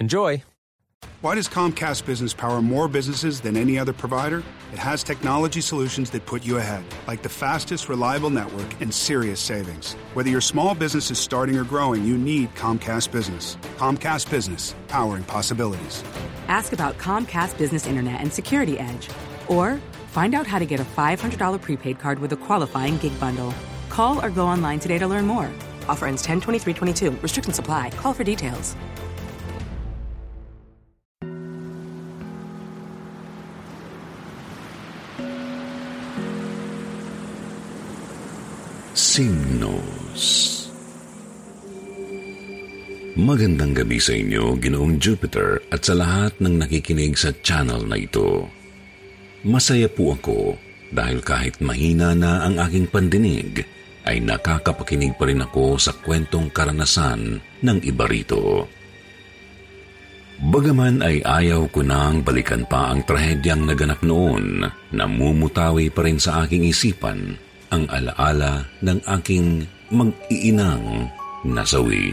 Enjoy. Why does Comcast Business power more businesses than any other provider? It has technology solutions that put you ahead, like the fastest, reliable network and serious savings. Whether your small business is starting or growing, you need Comcast Business. Comcast Business, powering possibilities. Ask about Comcast Business Internet and Security Edge, or find out how to get a $500 prepaid card with a qualifying gig bundle. Call or go online today to learn more. Offer ends 10/23/22. Restrictions apply. Call for details. Signos. Magandang gabi sa inyo, Ginoong Jupiter, at sa lahat ng nakikinig sa channel na ito. Masaya po ako dahil kahit mahina na ang aking pandinig, ay nakakapakinig pa rin ako sa kwentong karanasan ng iba rito. Bagaman ay ayaw ko nang balikan pa ang trahedyang naganap noon, namumutawi pa rin sa aking isipan ang alaala ng aking mag-iinang nasawi.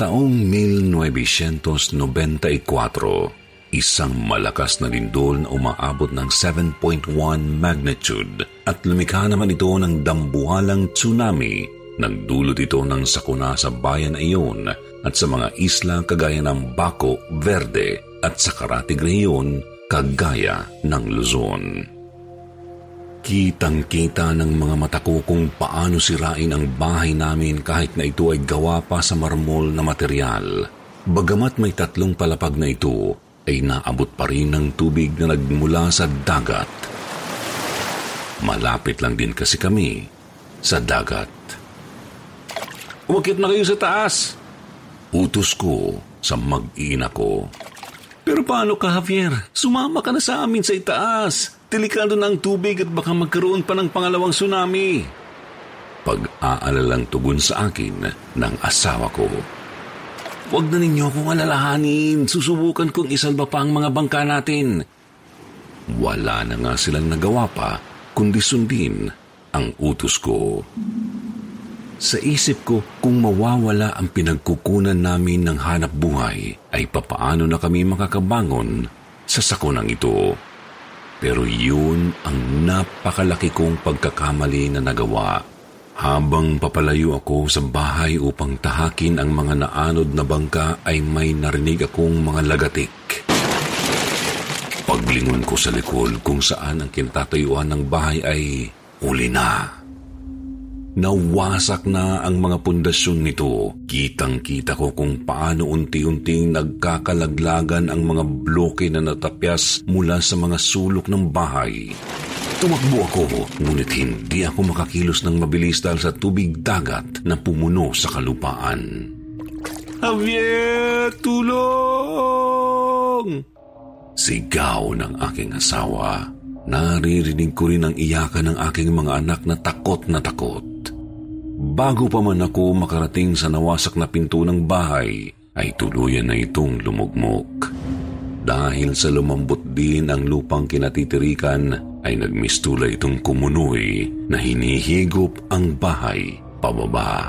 Taong 1994, isang malakas na lindol na umaabot ng 7.1 magnitude at lumikha naman ito ng dambuhalang tsunami. Nagdulot ito ng sakuna sa bayan na iyon at sa mga isla kagaya ng Baco, Verde at sa Karatig Rehiyon kagaya ng Luzon. Kitang-kita ng mga mata ko kung paano sirain ang bahay namin kahit na ito ay gawa pa sa marmol na material. Bagamat may 3 palapag na ito, ay naabot pa rin ng tubig na nagmula sa dagat. Malapit lang din kasi kami sa dagat. Umakit na kayo sa taas! Utos ko sa mag-iina ko. Pero paano ka, Javier? Sumama ka na sa amin sa itaas! Delikado na ang tubig at baka magkaroon pa ng pangalawang tsunami. Pag-aalalang tugon sa akin ng asawa ko. Huwag na ninyo akong alalahanin. Susubukan kong isalba pa ang mga bangka natin. Wala na nga silang nagawa pa kundi sundin ang utos ko. Sa isip ko, kung mawawala ang pinagkukunan namin ng hanap buhay, ay papaano na kami makakabangon sa sakunang ito. Pero yun ang napakalaki kong pagkakamali na nagawa. Habang papalayo ako sa bahay upang tahakin ang mga naanod na bangka ay may narinig akong mga lagatik. Paglingon ko sa likod kung saan ang kinatatayuan ng bahay ay huli na. Nawasak na ang mga pundasyon nito. Kitang-kita ko kung paano unti-unting nagkakalaglagan ang mga bloke na natapyas mula sa mga sulok ng bahay. Tumakbo ako, ngunit hindi ako makakilos ng mabilis dahil sa tubig dagat na pumuno sa kalupaan. Javier, tulong! Sigaw ng aking asawa. Naririnig ko rin ang iyakan ng aking mga anak na takot na takot. bago pa man ako makarating sa nawasak na pinto ng bahay, ay tuluyan na itong lumugmok. Dahil sa lumambot din ang lupang kinatitirikan, ay nagmistula itong kumunoy na hinihigop ang bahay pababa.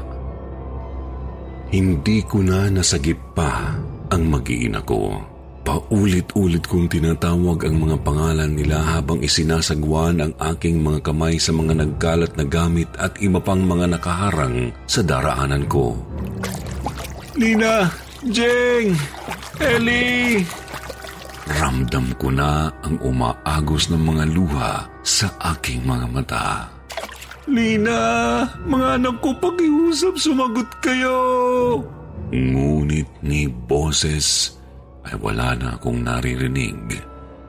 Hindi ko na nasagip pa ang mag-iina ko. Paulit-ulit kong tinatawag ang mga pangalan nila habang isinasagwan ang aking mga kamay sa mga nagkalat na gamit at iba pang mga nakaharang sa daraanan ko. Nina! Jeng! Ellie! Ramdam ko na ang umaagos ng mga luha sa aking mga mata. Nina! Mga anak ko, pakiusap, sumagot kayo! Ngunit ni boses ay wala na akong naririnig,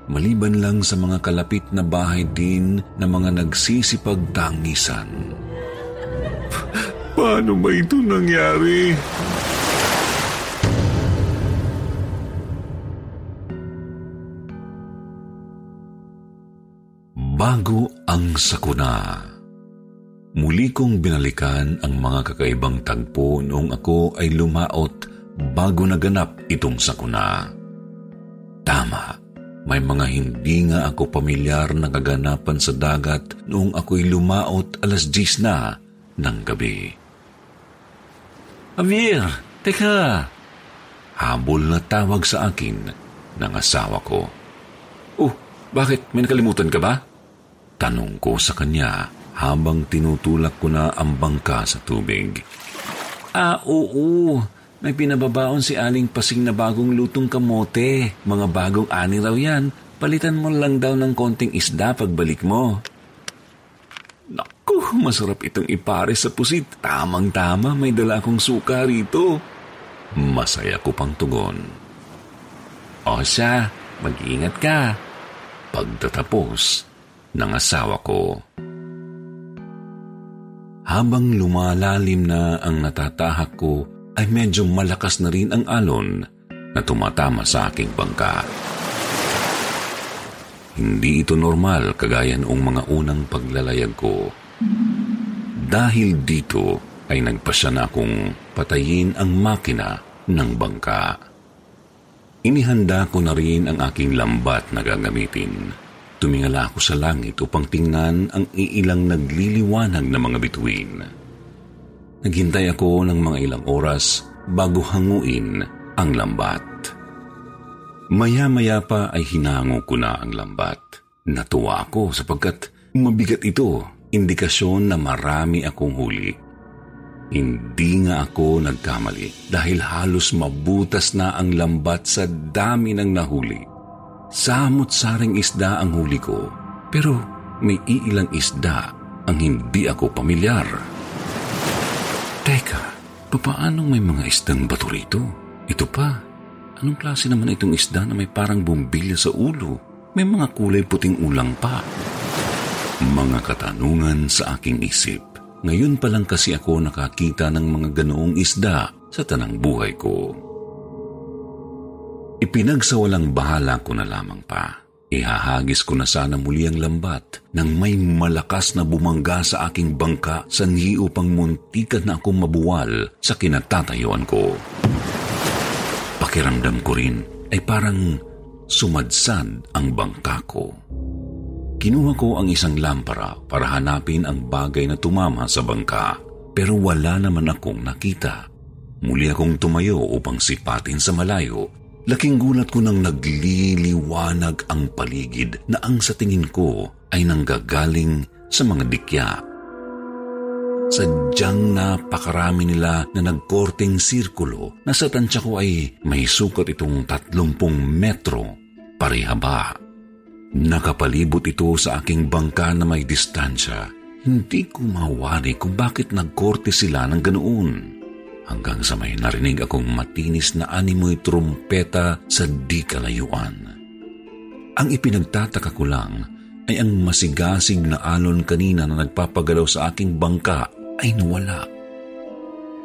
maliban lang sa mga kalapit na bahay din na mga nagsisipagtangisan. Paano ba ito nangyari? Bago ang sakuna. Muli kong binalikan ang mga kakaibang tagpo noong ako ay lumaot bago naganap itong sakuna. Tama, may mga hindi nga ako pamilyar na kaganapan sa dagat noong ako'y lumaot 10:00 na ng gabi. Javier, teka! Habol na tawag sa akin ng asawa ko. Oh, bakit? May nakalimutan ka ba? Tanong ko sa kanya habang tinutulak ko na ang bangka sa tubig. Oo. May pinababaon si Aling Pasing na bagong lutong kamote. Mga bagong ani raw yan. Palitan mo lang daw ng konting isda pagbalik mo. Naku, masarap itong ipare sa pusit. Tamang-tama, may dala akong suka rito. Masaya ko pang tugon. O siya, mag-iingat ka. Pagtatapos ng asawa ko. Habang lumalalim na ang natatahak ko, ay medyo malakas na rin ang alon na tumatama sa aking bangka. Hindi ito normal kagaya noong mga unang paglalayag ko. Dahil dito ay nagpasya na akong patayin ang makina ng bangka. Inihanda ko na rin ang aking lambat na gagamitin. Tumingala ako sa langit upang tingnan ang iilang nagliliwanag na mga bituin. Naghintay ako ng mga ilang oras bago hanguin ang lambat. Maya-maya pa ay hinango ko na ang lambat. Natuwa ako sapagkat mabigat ito, indikasyon na marami akong huli. Hindi nga ako nagkamali dahil halos mabutas na ang lambat sa dami ng nahuli. Samot-saring isda ang huli ko, pero may iilang isda ang hindi ako pamilyar. Teka, papaanong may mga isdang bato rito? Ito pa, anong klase naman itong isda na may parang bumbilya sa ulo? May mga kulay puting ulang pa. Mga katanungan sa aking isip. Ngayon pa lang kasi ako nakakita ng mga ganoong isda sa tanang buhay ko. Ipinagsawalang bahala ko na lamang pa. Ihahagis ko na sana muli ang lambat nang may malakas na bumangga sa aking bangka sa nihi upang muntikan na akong mabuwal sa kinatatayuan ko. Pakiramdam ko rin ay parang sumadsad ang bangka ko. Kinuha ko ang isang lampara para hanapin ang bagay na tumama sa bangka, pero wala naman akong nakita. Muli akong tumayo upang sipatin sa malayo. Laking gulat ko nang nagliliwanag ang paligid na ang sa tingin ko ay nanggagaling sa mga dikya. Sadyang napakarami nila na nagkorteng sirkulo na sa tansya ko ay may sukat itong 30 metro parihaba. Nakapalibot ito sa aking bangka na may distansya. Hindi ko mawari kung bakit nagkorte sila ng ganoon. Hanggang sa may narinig akong matinis na animoy trumpeta sa di kalayuan. Ang ipinagtataka ko lang ay ang masigasig na alon kanina na nagpapagalaw sa aking bangka ay nawala.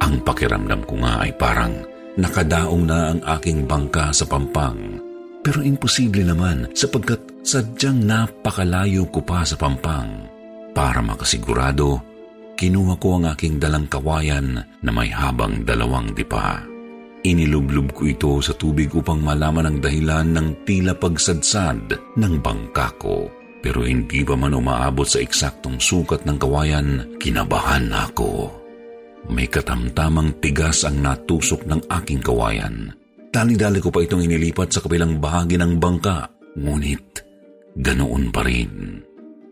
Ang pakiramdam ko nga ay parang nakadaong na ang aking bangka sa pampang. Pero imposible naman sapagkat sadyang napakalayo ko pa sa pampang. Para makasigurado, Kinuha ko ang aking dalang kawayan na may habang dalawang dipa. Inilublub ko ito sa tubig upang malaman ang dahilan ng tila pagsadsad ng bangka ko. Pero hindi pa man umaabot sa eksaktong sukat ng kawayan, kinabahan ako. May katamtamang tigas ang natusok ng aking kawayan. Dali-dali ko pa itong inilipat sa kabilang bahagi ng bangka. Ngunit, ganoon pa rin.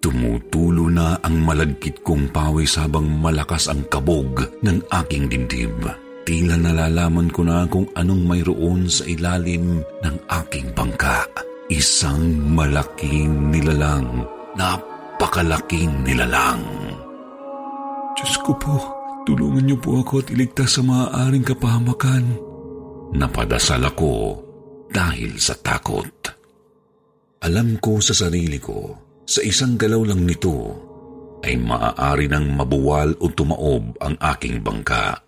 Tumutulo na ang malagkit kong pawis habang malakas ang kabog ng aking dibdib. Tila nalalaman ko na kung anong mayroon sa ilalim ng aking bangka. Isang malaking nilalang. Napakalaking nilalang. Diyos ko po, tulungan niyo po ako at iligtas sa maaaring kapahamakan. Napadasal ako dahil sa takot. Alam ko sa sarili ko, sa isang galaw lang nito ay maaari nang mabuwal o tumaob ang aking bangka.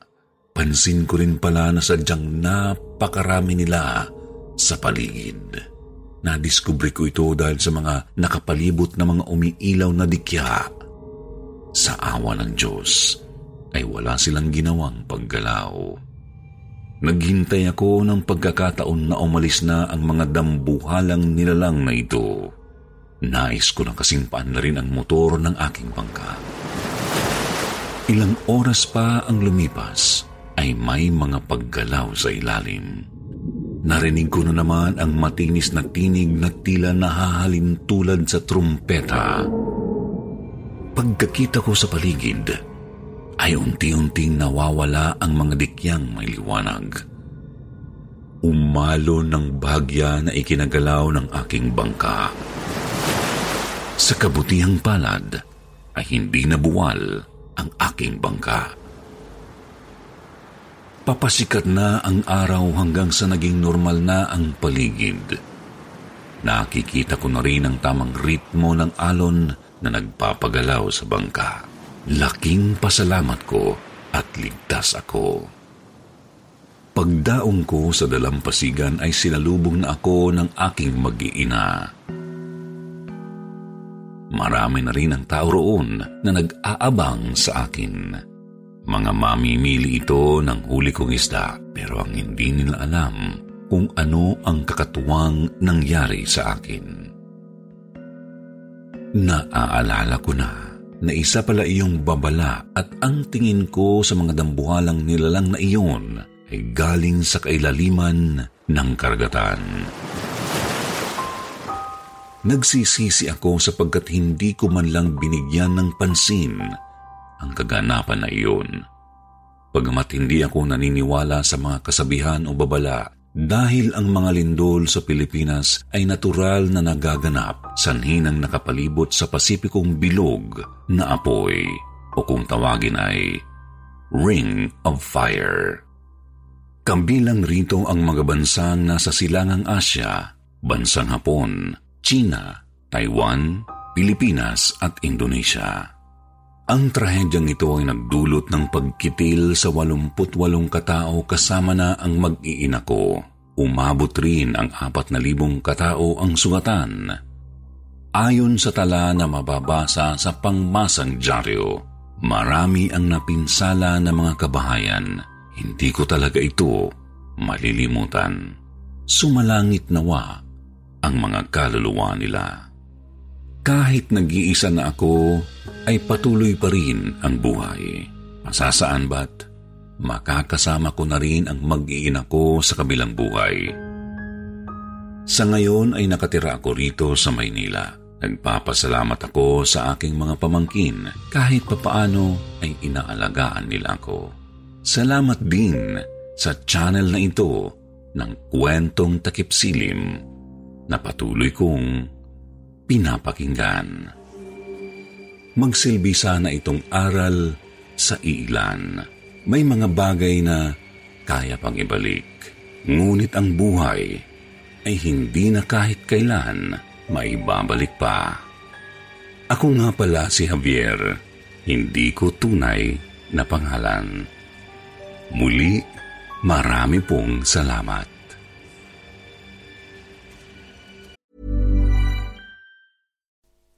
Pansin ko rin pala na sadyang napakarami nila sa paligid. Nadiskubre ko ito dahil sa mga nakapalibot na mga umiilaw na dikya. Sa awa ng Diyos ay wala silang ginawang paggalaw. Naghintay ako ng pagkakataon na umalis na ang mga dambuhalang nilalang na ito. Nais ko na kasing paanlarin ang motor ng aking bangka. Ilang oras pa ang lumipas ay may mga paggalaw sa ilalim. Narinig ko na naman ang matinis na tinig na tila nahahalin tulad sa trumpeta. Pagkakita ko sa paligid ay unti-unting nawawala ang mga dikyang may liwanag. Umalo ng bahagya na ikinagalaw ng aking bangka. Sa kabutihang palad ay hindi nabuwal ang aking bangka. Papasikat na ang araw hanggang sa naging normal na ang paligid. Nakikita ko na rin ang tamang ritmo ng alon na nagpapagalaw sa bangka. Laking pasalamat ko at ligtas ako. Pagdaong ko sa dalampasigan ay sinalubong na ako ng aking mag-iina. Marami na rin ang tao roon na nag-aabang sa akin. Mga mamimili ito ng huli kong isda, pero ang hindi nila alam kung ano ang kakatuwang nangyari sa akin. Naaalala ko na isa pala iyong babala at ang tingin ko sa mga dambuhalang nilalang na iyon ay galing sa kailaliman ng karagatan. Nagsisisi ako sapagkat hindi ko man lang binigyan ng pansin ang kaganapan na iyon. Pagkamat hindi ako naniniwala sa mga kasabihan o babala dahil ang mga lindol sa Pilipinas ay natural na nagaganap sanhi ng nakapalibot sa Pasipikong bilog na apoy o kung tawagin ay Ring of Fire. Kabilang rito ang mga bansang nasa silangang Asya, bansang Hapon, China, Taiwan, Pilipinas at Indonesia. Ang trahedyang ito ay nagdulot ng pagkitil sa 88 katao kasama na ang mag-iina ko. Umabot rin ang 4,000 katao ang sugatan. Ayon sa tala na mababasa sa pangmasang dyaryo, marami ang napinsala ng mga kabahayan. Hindi ko talaga ito malilimutan. Sumalangit nawa ang mga kaluluwa nila. Kahit nag-iisa na ako, ay patuloy pa rin ang buhay. Masasaan ba't makakasama ko na rin ang mag-iina ko sa kabilang buhay. Sa ngayon ay nakatira ako rito sa Maynila. Nagpapasalamat ako sa aking mga pamangkin. Kahit papaano ay inaalagaan nila ako. Salamat din sa channel na ito ng Kwentong Takip Silim na patuloy kong pinapakinggan. Magsilbi sana itong aral sa ilan. May mga bagay na kaya pang ibalik. Ngunit ang buhay ay hindi na kahit kailan maibabalik pa. Ako nga pala si Javier. Hindi ko tunay na pangalan. Muli, marami pong salamat.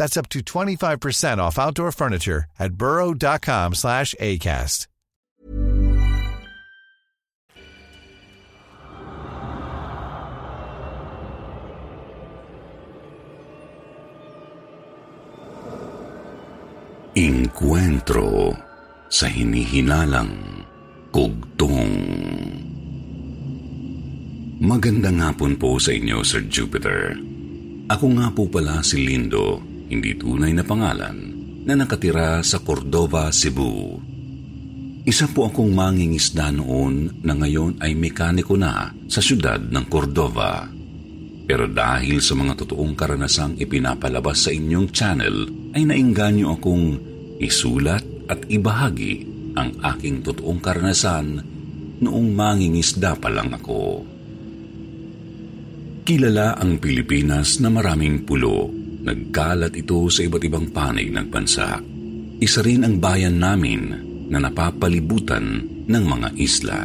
That's up to 25% off outdoor furniture at burrow.com/acast. Encuentro sa hinihinalang kugtong. Magandang hapon po sa inyo, Sir Jupiter. Ako nga po pala si Lindo, hindi tunay na pangalan, na nakatira sa Cordova, Cebu. Isa po akong mangingisda noon na ngayon ay mekaniko na sa siyudad ng Cordova. Pero dahil sa mga totoong karanasang ipinapalabas sa inyong channel, ay nainganyo akong isulat at ibahagi ang aking totoong karanasan noong mangingisda pa lang ako. Kilala ang Pilipinas na maraming pulo. Nagkalat ito sa iba't ibang panig ng bansa. Isa rin ang bayan namin na napapalibutan ng mga isla.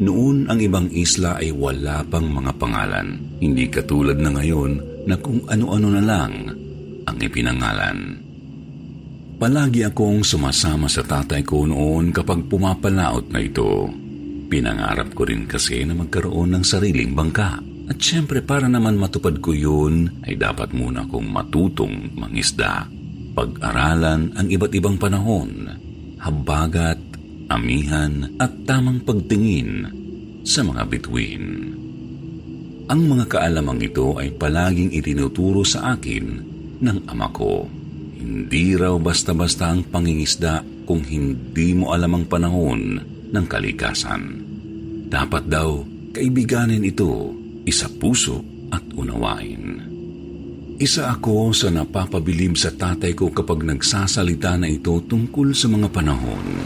Noon ang ibang isla ay wala pang mga pangalan, hindi katulad na ngayon na kung ano-ano na lang ang ipinangalan. Palagi akong sumasama sa tatay ko noon kapag pumapalaot na ito. Pinangarap ko rin kasi na magkaroon ng sariling bangka. At syempre, para naman matupad ko yun, ay dapat muna kong matutong mangisda, pag-aralan ang iba't ibang panahon, habagat, amihan at tamang pagtingin sa mga bituin. Ang mga kaalamang ito ay palaging itinuturo sa akin ng ama ko. Hindi raw basta-basta ang pangingisda kung hindi mo alam ang panahon ng kalikasan. Dapat daw kaibiganin ito, isa puso at unawain. Isa ako sa napapabilib sa tatay ko kapag nagsasalita na ito tungkol sa mga panahon.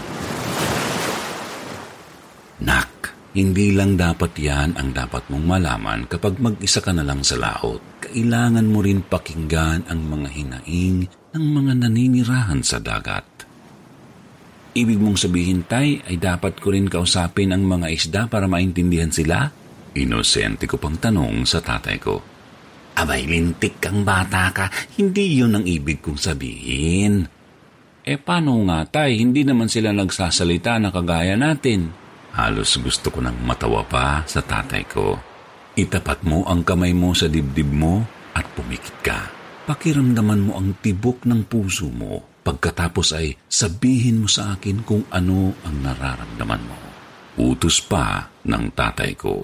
Nak, hindi lang dapat yan ang dapat mong malaman kapag mag-isa ka na lang sa laot. Kailangan mo rin pakinggan ang mga hinaing ng mga naninirahan sa dagat. Ibig mong sabihin, Tay, ay dapat ko rin kausapin ang mga isda para maintindihan sila? Inosente ko pang tanong sa tatay ko. Abay, lintik kang bata ka. Hindi yun ang ibig kong sabihin. Paano nga, Tay? Hindi naman sila nagsasalita na kagaya natin. Halos gusto ko nang matawa pa sa tatay ko. Itapat mo ang kamay mo sa dibdib mo at pumikit ka. Pakiramdaman mo ang tibok ng puso mo. Pagkatapos ay sabihin mo sa akin kung ano ang nararamdaman mo. Utos pa ng tatay ko.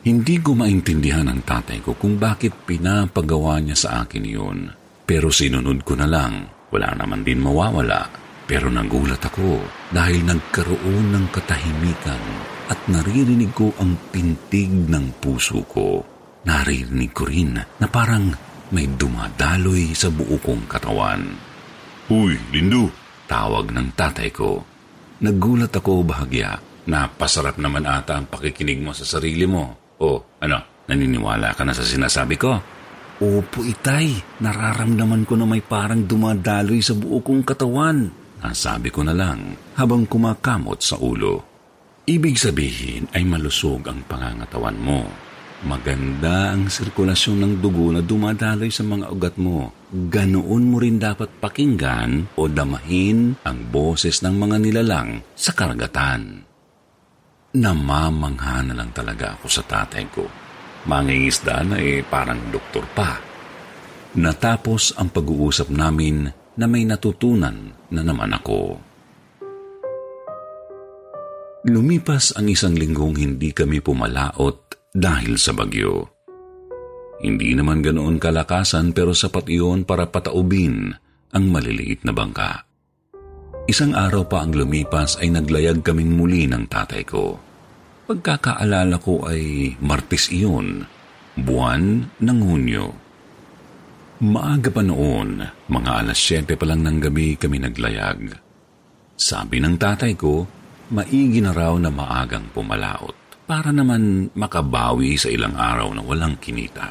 Hindi ko maintindihan ng tatay ko kung bakit pinapagawa niya sa akin yun. Pero sinunod ko na lang. Wala naman din mawawala. Pero nagulat ako dahil nagkaroon ng katahimikan at naririnig ko ang pintig ng puso ko. Naririnig ko rin na parang may dumadaloy sa buo kong katawan. Huy, Lindo! Tawag ng tatay ko. Nagulat ako bahagya. Napasarap naman ata ang pakikinig mo sa sarili mo. O, ano, naniniwala ka na sa sinasabi ko? Opo, itay. Nararamdaman ko na may parang dumadaloy sa buo kong katawan. Ang sabi ko na lang habang kumakamot sa ulo. Ibig sabihin ay malusog ang pangangatawan mo. Maganda ang sirkulasyon ng dugo na dumadaloy sa mga ugat mo. Ganoon mo rin dapat pakinggan o damahin ang boses ng mga nilalang sa karagatan. Namamangha na lang talaga ako sa tatay ko. Mangingisda na parang doktor pa. Natapos ang pag-uusap namin na may natutunan na naman ako. Lumipas ang isang linggong hindi kami pumalaot dahil sa bagyo. Hindi naman ganoon kalakasan pero sapat iyon para pataubin ang maliliit na bangka. Isang araw pa ang lumipas ay naglayag kaming muli ng tatay ko. Pagkakaalala ko ay Martes iyon, buwan ng Hunyo. Maaga pa noon, mga 7:00 pa lang ng gabi kami naglayag. Sabi ng tatay ko, maigi na raw na maagang pumalaot para naman makabawi sa ilang araw na walang kinita.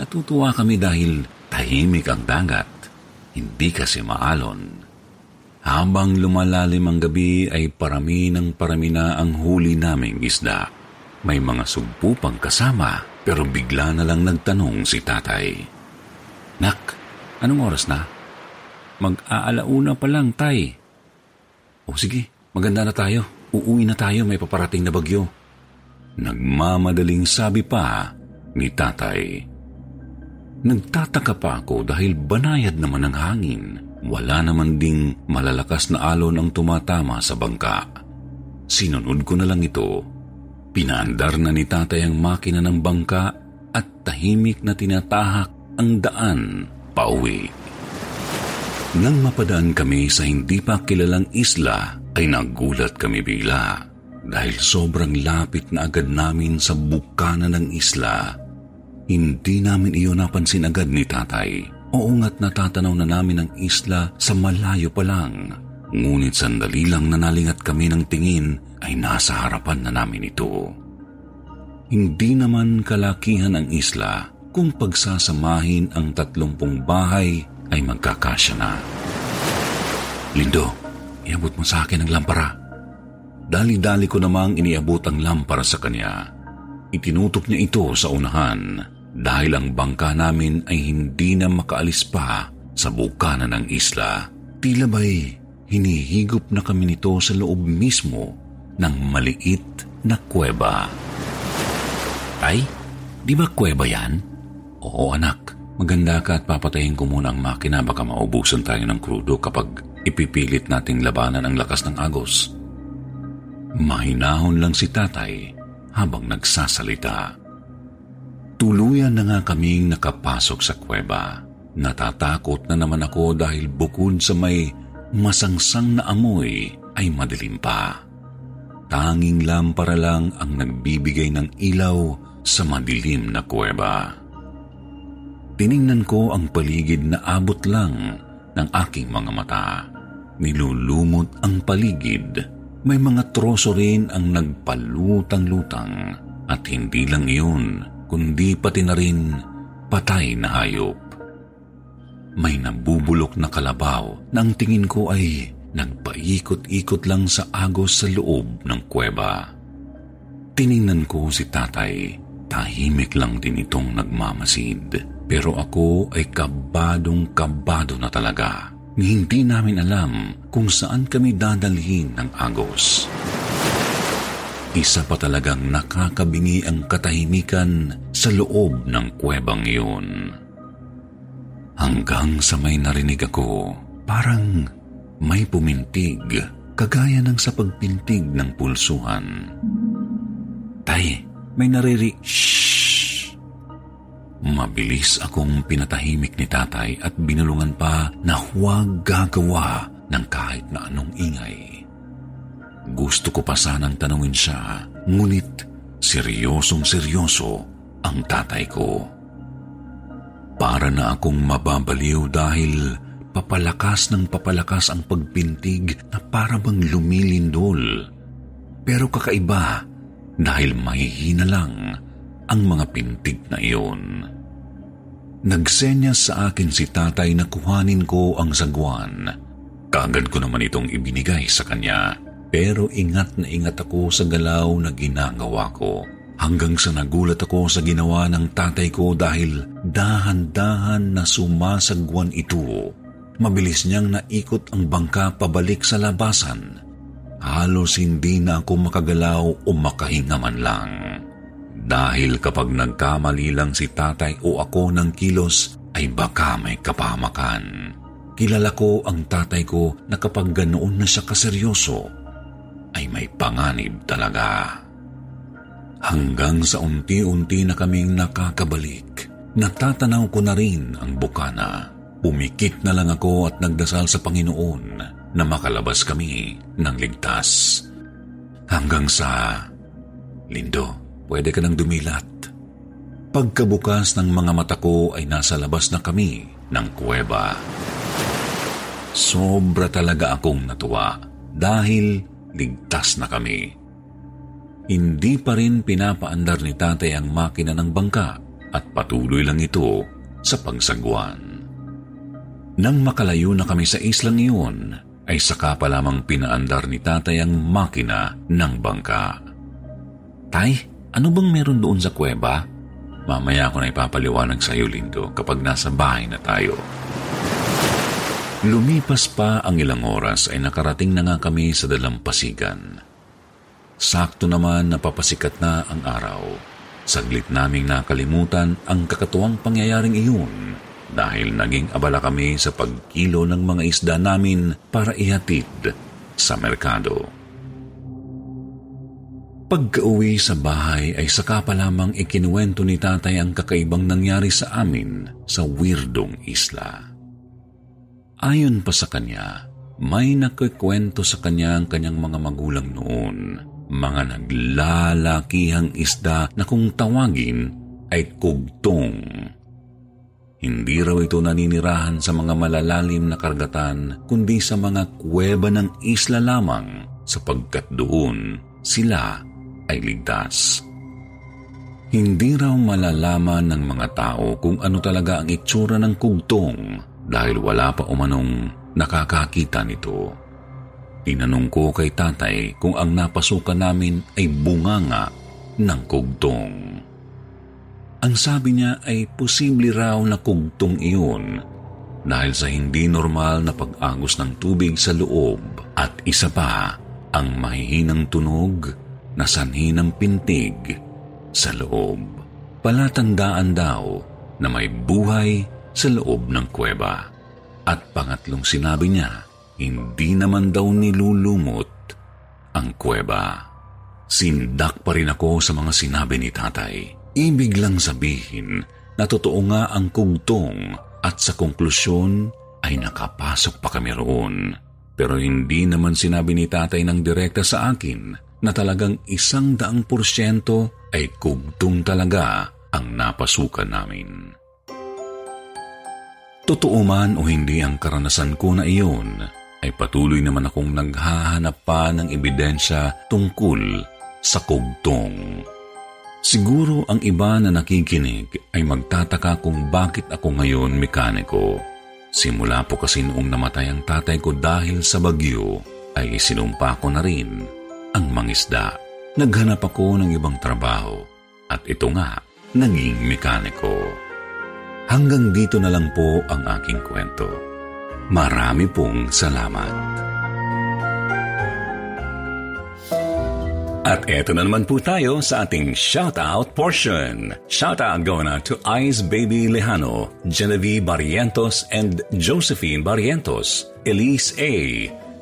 Natutuwa kami dahil tahimik ang dagat, hindi kasi maalon. Habang lumalalim ang gabi ay parami ng parami na ang huli naming isda. May mga sugpo pang kasama pero bigla na lang nagtanong si tatay. "Nak, anong oras na? Mag-aalauna pa lang, tay." "O sige. Maganda na tayo. Uuwi na tayo, may paparating na bagyo." Nagmamadaling sabi pa ni tatay. Nagtataka pa ako dahil banayad naman ang hangin. Wala naman ding malalakas na alon ang tumatama sa bangka. Sinunod ko na lang ito. Pinaandar na ni tatay ang makina ng bangka at tahimik na tinatahak ang daan pauwi. Nang mapadaan kami sa hindi pa kilalang isla ay nagulat kami bigla dahil sobrang lapit na agad namin sa bukana ng isla. Hindi namin iyon napansin agad ni tatay. Oo nga't natatanaw na namin ang isla sa malayo pa lang. Ngunit sandali lang nanalingat kami ng tingin ay nasa harapan na namin ito. Hindi naman kalakihan ang isla kung pagsasamahin ang 30 bahay ay magkakasya na. "Lindo, iabot mo sa akin ang lampara." Dali-dali ko namang iniabot ang lampara sa kanya. Itinutok niya ito sa unahan dahil ang bangka namin ay hindi na makaalis pa sa bukana ng isla. Tila ba'y hinihigop na kami nito sa loob mismo ng maliit na kuweba. "Ay, di ba kuweba yan?" "Oo anak. Maganda ka at papatayin ko muna ang makina, baka maubusan tayo ng krudo kapag ipipilit nating labanan ang lakas ng agos." Mahinahon lang si tatay habang nagsasalita. Tuluyan na nga kaming nakapasok sa kuweba. Natatakot na naman ako dahil bukod sa may masangsang na amoy ay madilim pa. Tanging lampara lang ang nagbibigay ng ilaw sa madilim na kuweba. Tiningnan ko ang paligid na abot lang ng aking mga mata. Nilulumot ang paligid. May mga troso rin ang nagpalutang-lutang. At hindi lang iyon, kundi pati na rin patay na hayop. May nabubulok na kalabaw na ang tingin ko ay nagpaikot-ikot lang sa agos sa loob ng kuweba. Tiningnan ko si tatay. Tahimik lang din itong nagmamasid. Pero ako ay kabadong-kabado na talaga. Hindi namin alam kung saan kami dadalhin ng agos. Isa pa talagang nakakabingi ang katahimikan sa loob ng kuwebang iyon. Hanggang sa may narinig ako, parang may pumintig, kagaya ng sa pagpintig ng pulsuhan. "Tay, may nariri..." Mabilis akong pinatahimik ni tatay at binulungan pa na huwag gagawa ng kahit na anong ingay. Gusto ko pa sanang tanungin siya, ngunit seryosong-seryoso ang tatay ko. Para na akong mababaliw dahil papalakas ng papalakas ang pagpintig na para bang lumilindol. Pero kakaiba dahil mahihina lang ang mga pintig na iyon. Nagsenyas sa akin si tatay na kuhanin ko ang sagwan. Kaagad ko naman itong ibinigay sa kanya, pero ingat na ingat ako sa galaw na ginagawa ko. Hanggang sa nagulat ako sa ginawa ng tatay ko dahil dahan-dahan na sumasagwan ito. Mabilis niyang naikot ang bangka pabalik sa labasan. Halos hindi na ako makagalaw o makahinga man lang. Dahil kapag nagkamali lang si tatay o ako ng kilos ay baka may kapamakan. Kilala ko ang tatay ko na kapag ganoon na siya kaseryoso ay may panganib talaga. Hanggang sa unti-unti na kaming nakakabalik, natatanaw ko na rin ang bukana. Umikit na lang ako at nagdasal sa Panginoon na makalabas kami ng ligtas. Hanggang sa, "Lindo, pwede ka nang dumilat." Pagkabukas ng mga mata ko ay nasa labas na kami ng kuweba. Sobra talaga akong natuwa dahil ligtas na kami. Hindi pa rin pinapaandar ni tatay ang makina ng bangka at patuloy lang ito sa pagsagwan. Nang makalayo na kami sa islang iyon, ay saka pa lamang pinaandar ni tatay ang makina ng bangka. "Tay, ano bang meron doon sa kuweba?" "Mamaya ko na ipapaliwanag sa iyo, Lindo, kapag nasa bahay na tayo." Lumipas pa ang ilang oras ay nakarating na nga kami sa dalampasigan. Sakto naman napapasikat na ang araw. Saglit naming nakalimutan ang kakatuwang pangyayaring iyon dahil naging abala kami sa pagkilo ng mga isda namin para ihatid sa merkado. Pagka-uwi sa bahay ay saka pa lamang ikinuwento ni tatay ang kakaibang nangyari sa amin sa weirdong isla. Ayon pa sa kanya, may nakikwento sa kanya ang kanyang mga magulang noon, mga naglalakihang isda na kung tawagin ay kugtong. Hindi raw ito naninirahan sa mga malalalim na karagatan kundi sa mga kuweba ng isla lamang sapagkat doon sila ay ligtas. Hindi raw malalaman ng mga tao kung ano talaga ang itsura ng kugtong dahil wala pa umanong nakakakita nito. Tinanong ko kay tatay kung ang napasukan namin ay bunganga ng kugtong. Ang sabi niya ay posible raw na kugtong iyon dahil sa hindi normal na pag-agos ng tubig sa loob at isa pa ang mahihinang tunog na sanhi ng pintig sa loob. Palatandaan daw na may buhay sa loob ng kuweba. At pangatlong sinabi niya, hindi naman daw nilulumot ang kuweba. Sindak pa rin ako sa mga sinabi ni tatay. Ibig lang sabihin na totoo nga ang kugtong at sa konklusyon ay nakapasok pa kami roon. Pero hindi naman sinabi ni tatay ng direkta sa akin na talagang 100% ay kugtong talaga ang napasukan namin. Totoo man o hindi ang karanasan ko na iyon, ay patuloy naman akong naghahanap pa ng ebidensya tungkol sa kugtong. Siguro ang iba na nakikinig ay magtataka kung bakit ako ngayon mekaniko. Simula po kasi noong namatay ang tatay ko dahil sa bagyo ay isinumpa ko na rin ang mangisda. Naghanap ako ng ibang trabaho at ito nga, naging mekaniko. Hanggang dito na lang po ang aking kwento. Marami pong salamat. At eto na naman po tayo sa ating shoutout portion. Shoutout going out to Ice Baby Lejano, Genevieve Barrientos and Josephine Barrientos, Elise A.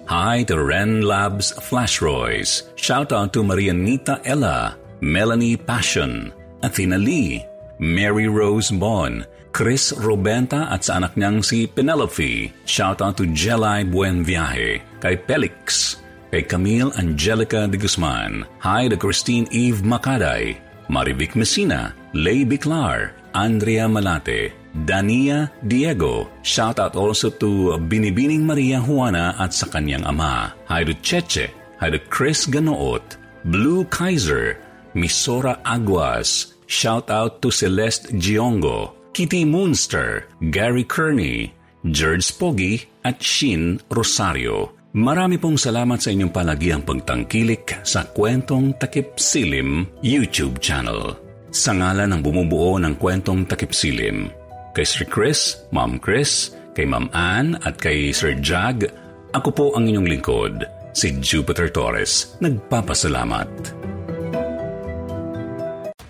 Hi to Ren Labs Flash Royce. Shoutout to Marianita Ella, Melanie Passion, Athena Lee, Mary Rose Bon, Chris Robenta at sa anak niyang si Penelope. Shoutout to Jelay Buenviaje, kay Pelix, kay Camille Angelica de Guzman. Hi to Christine Eve Makaday, Marivic Messina, Lay Biclar, Andrea Malate, Dania Diego. Shout out also to Binibining Maria Juana at sa kanyang ama. Hi to Cheche. Hi to Chris Ganoot, Blue Kaiser, Misora Aguas. Shout out to Celeste Giongo, Kitty Moonster, Gary Kearney, George Pogi at Shin Rosario. Marami pong salamat sa inyong palagiang pagtangkilik sa Kwentong Takip Silim YouTube channel. Sa ngalan ng bumubuo ng Kwentong Takip Silim, kay Sir Chris, Ma'am Chris, kay Ma'am Ann at kay Sir Jag, ako po ang inyong lingkod, si Jupiter Torres, nagpapasalamat.